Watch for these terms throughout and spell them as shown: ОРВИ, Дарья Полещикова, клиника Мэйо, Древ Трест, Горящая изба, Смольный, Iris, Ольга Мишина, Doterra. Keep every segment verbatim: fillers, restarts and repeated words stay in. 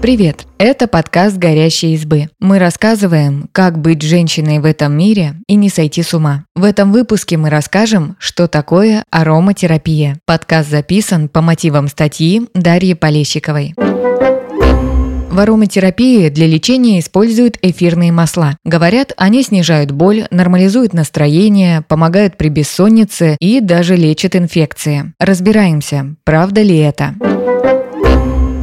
Привет! Это подкаст «Горящей избы». Мы рассказываем, как быть женщиной в этом мире и не сойти с ума. В этом выпуске мы расскажем, что такое ароматерапия. Подкаст записан по мотивам статьи Дарьи Полещиковой. В ароматерапии для лечения используют эфирные масла. Говорят, они снижают боль, нормализуют настроение, помогают при бессоннице и даже лечат инфекции. Разбираемся, правда ли это?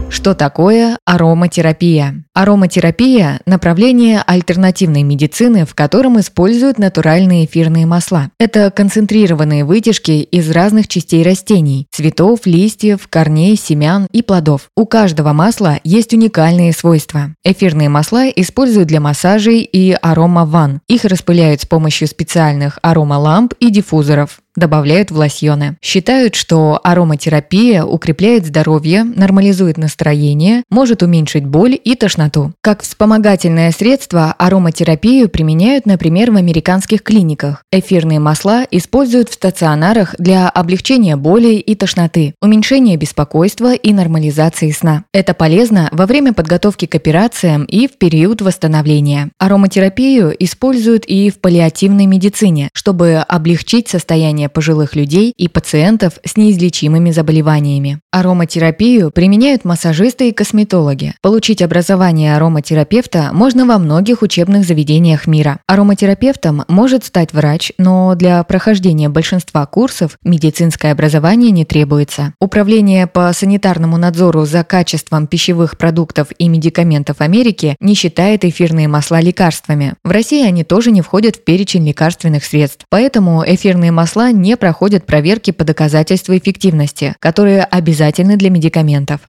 Что такое ароматерапия? Ароматерапия – направление альтернативной медицины, в котором используют натуральные эфирные масла. Это концентрированные вытяжки из разных частей растений – цветов, листьев, корней, семян и плодов. У каждого масла есть уникальные свойства. Эфирные масла используют для массажей и аромаванн. Их распыляют с помощью специальных аромаламп и диффузоров. Добавляют в лосьоны. Считают, что ароматерапия укрепляет здоровье, нормализует настроение, может уменьшить боль и тошноту. Как вспомогательное средство ароматерапию применяют, например, в американских клиниках. Эфирные масла используют в стационарах для облегчения боли и тошноты, уменьшения беспокойства и нормализации сна. Это полезно во время подготовки к операциям и в период восстановления. Ароматерапию используют и в паллиативной медицине, чтобы облегчить состояние пожилых людей и пациентов с неизлечимыми заболеваниями. Ароматерапию применяют массажисты и косметологи. Получить образование ароматерапевта можно во многих учебных заведениях мира. Ароматерапевтом может стать врач, но для прохождения большинства курсов медицинское образование не требуется. Управление по санитарному надзору за качеством пищевых продуктов и медикаментов Америки не считает эфирные масла лекарствами. В России они тоже не входят в перечень лекарственных средств, поэтому эфирные масла не проходят проверки по доказательству эффективности, которые обязательны для медикаментов.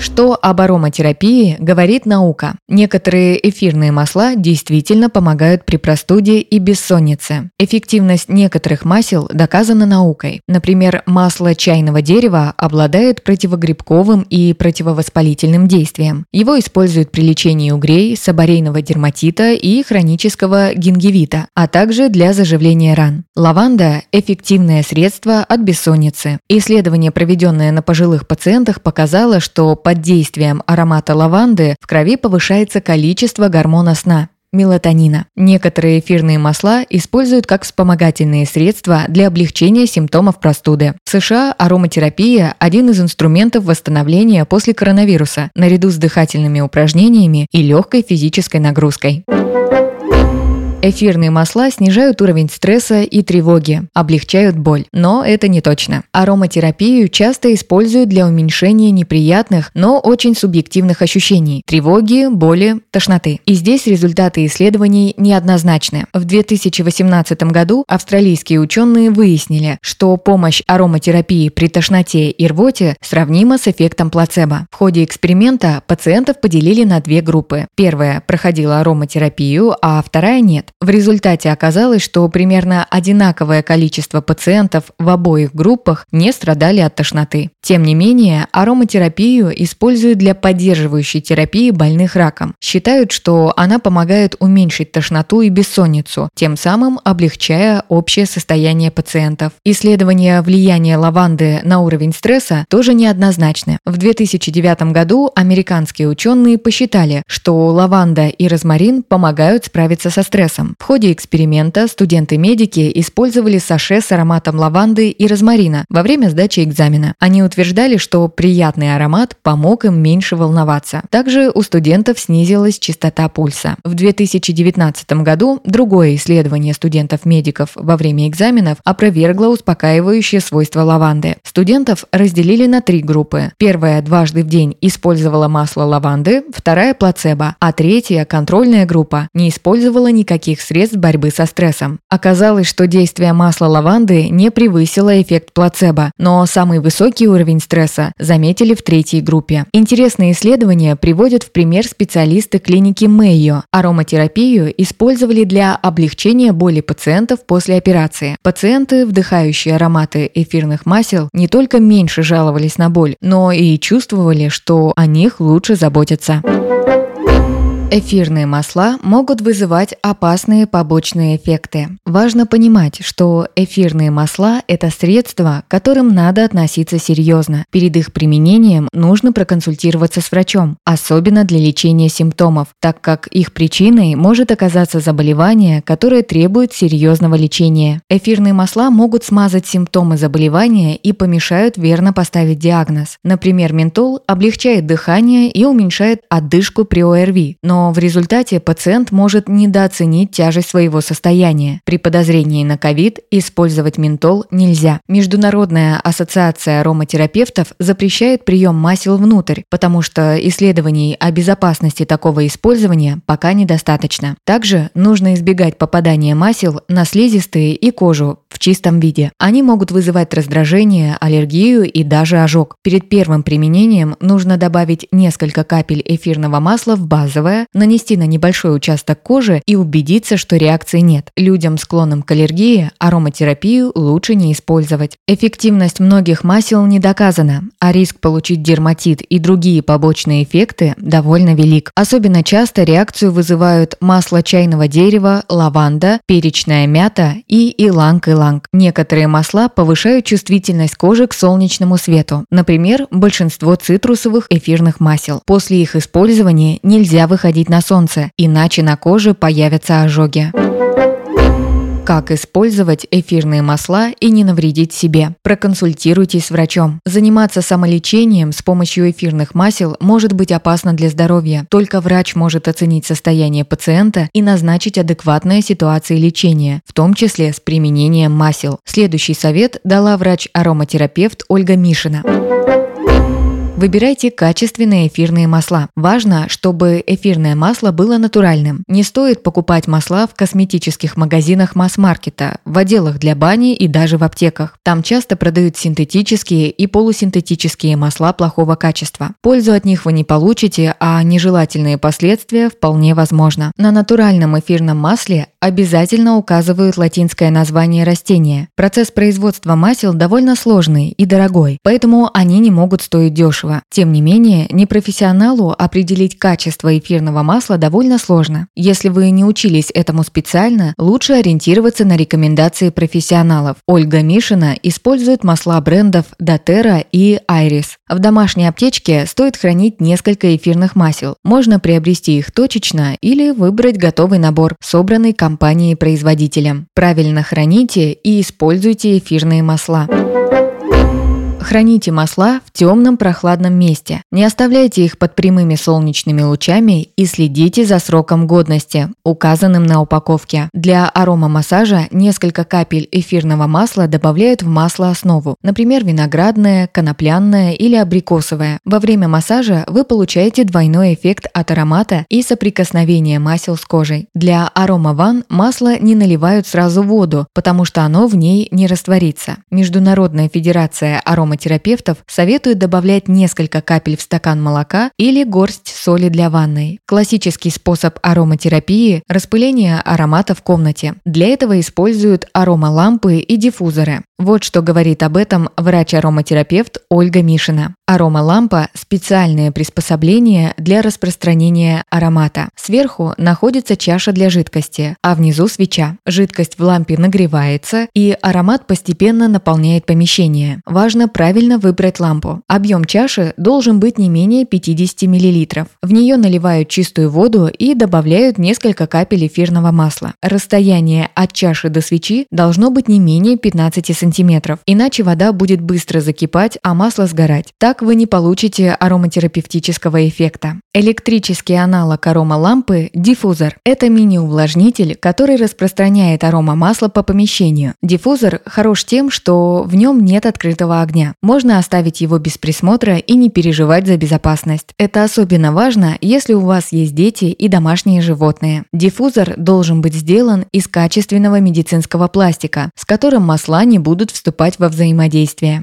Что об ароматерапии говорит наука? Некоторые эфирные масла действительно помогают при простуде и бессоннице. Эффективность некоторых масел доказана наукой. Например, масло чайного дерева обладает противогрибковым и противовоспалительным действием. Его используют при лечении угрей, seborрейного дерматита и хронического гингивита, а также для заживления ран. Лаванда – эффективное средство от бессонницы. Исследование, проведенное на пожилых пациентах, показало, что под действием аромата лаванды в крови повышается количество гормона сна – мелатонина. Некоторые эфирные масла используют как вспомогательные средства для облегчения симптомов простуды. В США ароматерапия – один из инструментов восстановления после коронавируса, наряду с дыхательными упражнениями и легкой физической нагрузкой. Эфирные масла снижают уровень стресса и тревоги, облегчают боль. Но это не точно. Ароматерапию часто используют для уменьшения неприятных, но очень субъективных ощущений – тревоги, боли, тошноты. И здесь результаты исследований неоднозначны. В две тысячи восемнадцатом году австралийские ученые выяснили, что помощь ароматерапии при тошноте и рвоте сравнима с эффектом плацебо. В ходе эксперимента пациентов поделили на две группы. Первая проходила ароматерапию, а вторая – нет. В результате оказалось, что примерно одинаковое количество пациентов в обоих группах не страдали от тошноты. Тем не менее, ароматерапию используют для поддерживающей терапии больных раком. Считают, что она помогает уменьшить тошноту и бессонницу, тем самым облегчая общее состояние пациентов. Исследования влияния лаванды на уровень стресса тоже неоднозначны. В две тысячи девятом году американские ученые посчитали, что лаванда и розмарин помогают справиться со стрессом. В ходе эксперимента студенты-медики использовали саше с ароматом лаванды и розмарина во время сдачи экзамена. Они утверждали, что приятный аромат помог им меньше волноваться. Также у студентов снизилась частота пульса. В две тысячи девятнадцатом году другое исследование студентов-медиков во время экзаменов опровергло успокаивающие свойства лаванды. Студентов разделили на три группы. Первая дважды в день использовала масло лаванды, вторая – плацебо, а третья – контрольная группа, не использовала никаких средств борьбы со стрессом. Оказалось, что действие масла лаванды не превысило эффект плацебо, но самый высокий уровень стресса заметили в третьей группе. Интересные исследования приводят в пример специалисты клиники Мэйо. Ароматерапию использовали для облегчения боли пациентов после операции. Пациенты, вдыхающие ароматы эфирных масел, не только меньше жаловались на боль, но и чувствовали, что о них лучше заботятся. Эфирные масла могут вызывать опасные побочные эффекты. Важно понимать, что эфирные масла – это средства, к которым надо относиться серьезно. Перед их применением нужно проконсультироваться с врачом, особенно для лечения симптомов, так как их причиной может оказаться заболевание, которое требует серьезного лечения. Эфирные масла могут смазать симптомы заболевания и помешают верно поставить диагноз. Например, ментол облегчает дыхание и уменьшает одышку при ОРВИ, но Но в результате пациент может недооценить тяжесть своего состояния. При подозрении на ковид использовать ментол нельзя. Международная ассоциация ароматерапевтов запрещает прием масел внутрь, потому что исследований о безопасности такого использования пока недостаточно. Также нужно избегать попадания масел на слизистые и кожу в чистом виде. Они могут вызывать раздражение, аллергию и даже ожог. Перед первым применением нужно добавить несколько капель эфирного масла в базовое, нанести на небольшой участок кожи и убедиться, что реакции нет. Людям, склонным к аллергии, ароматерапию лучше не использовать. Эффективность многих масел не доказана, а риск получить дерматит и другие побочные эффекты довольно велик. Особенно часто реакцию вызывают масло чайного дерева, лаванда, перечная мята и иланг-иланг. Некоторые масла повышают чувствительность кожи к солнечному свету, например, большинство цитрусовых эфирных масел. После их использования нельзя выходить на солнце, иначе на коже появятся ожоги. Как использовать эфирные масла и не навредить себе? Проконсультируйтесь с врачом. Заниматься самолечением с помощью эфирных масел может быть опасно для здоровья. Только врач может оценить состояние пациента и назначить адекватные ситуации лечения, в том числе с применением масел. Следующий совет дала врач-ароматерапевт Ольга Мишина. Выбирайте качественные эфирные масла. Важно, чтобы эфирное масло было натуральным. Не стоит покупать масла в косметических магазинах масс-маркета, в отделах для бани и даже в аптеках. Там часто продают синтетические и полусинтетические масла плохого качества. Пользу от них вы не получите, а нежелательные последствия вполне возможно. На натуральном эфирном масле обязательно указывают латинское название растения. Процесс производства масел довольно сложный и дорогой, поэтому они не могут стоить дешево. Тем не менее, непрофессионалу определить качество эфирного масла довольно сложно. Если вы не учились этому специально, лучше ориентироваться на рекомендации профессионалов. Ольга Мишина использует масла брендов Doterra и Iris. В домашней аптечке стоит хранить несколько эфирных масел. Можно приобрести их точечно или выбрать готовый набор, собранный компанией-производителем. Правильно храните и используйте эфирные масла. Храните масла в темном прохладном месте. Не оставляйте их под прямыми солнечными лучами и следите за сроком годности, указанным на упаковке. Для аромамассажа несколько капель эфирного масла добавляют в маслооснову, например, виноградное, конопляное или абрикосовое. Во время массажа вы получаете двойной эффект от аромата и соприкосновения масел с кожей. Для аромаванн масло не наливают сразу в воду, потому что оно в ней не растворится. Международная федерация ароматизации терапевтов советуют добавлять несколько капель в стакан молока или горсть соли для ванной. Классический способ ароматерапии – распыление аромата в комнате. Для этого используют аромалампы и диффузоры. Вот что говорит об этом врач-ароматерапевт Ольга Мишина. Аромалампа – специальное приспособление для распространения аромата. Сверху находится чаша для жидкости, а внизу свеча. Жидкость в лампе нагревается, и аромат постепенно наполняет помещение. Важно правильно выбрать лампу. Объем чаши должен быть не менее пятьдесят миллилитров. В нее наливают чистую воду и добавляют несколько капель эфирного масла. Расстояние от чаши до свечи должно быть не менее пятнадцати сантиметров, иначе вода будет быстро закипать, а масло сгорать. Так вы не получите ароматерапевтического эффекта. Электрический аналог аромалампы – диффузор. Это мини-увлажнитель, который распространяет аромамасло по помещению. Диффузор хорош тем, что в нем нет открытого огня. Можно оставить его без присмотра и не переживать за безопасность. Это особенно важно, если у вас есть дети и домашние животные. Диффузор должен быть сделан из качественного медицинского пластика, с которым масла не будут вступать во взаимодействие.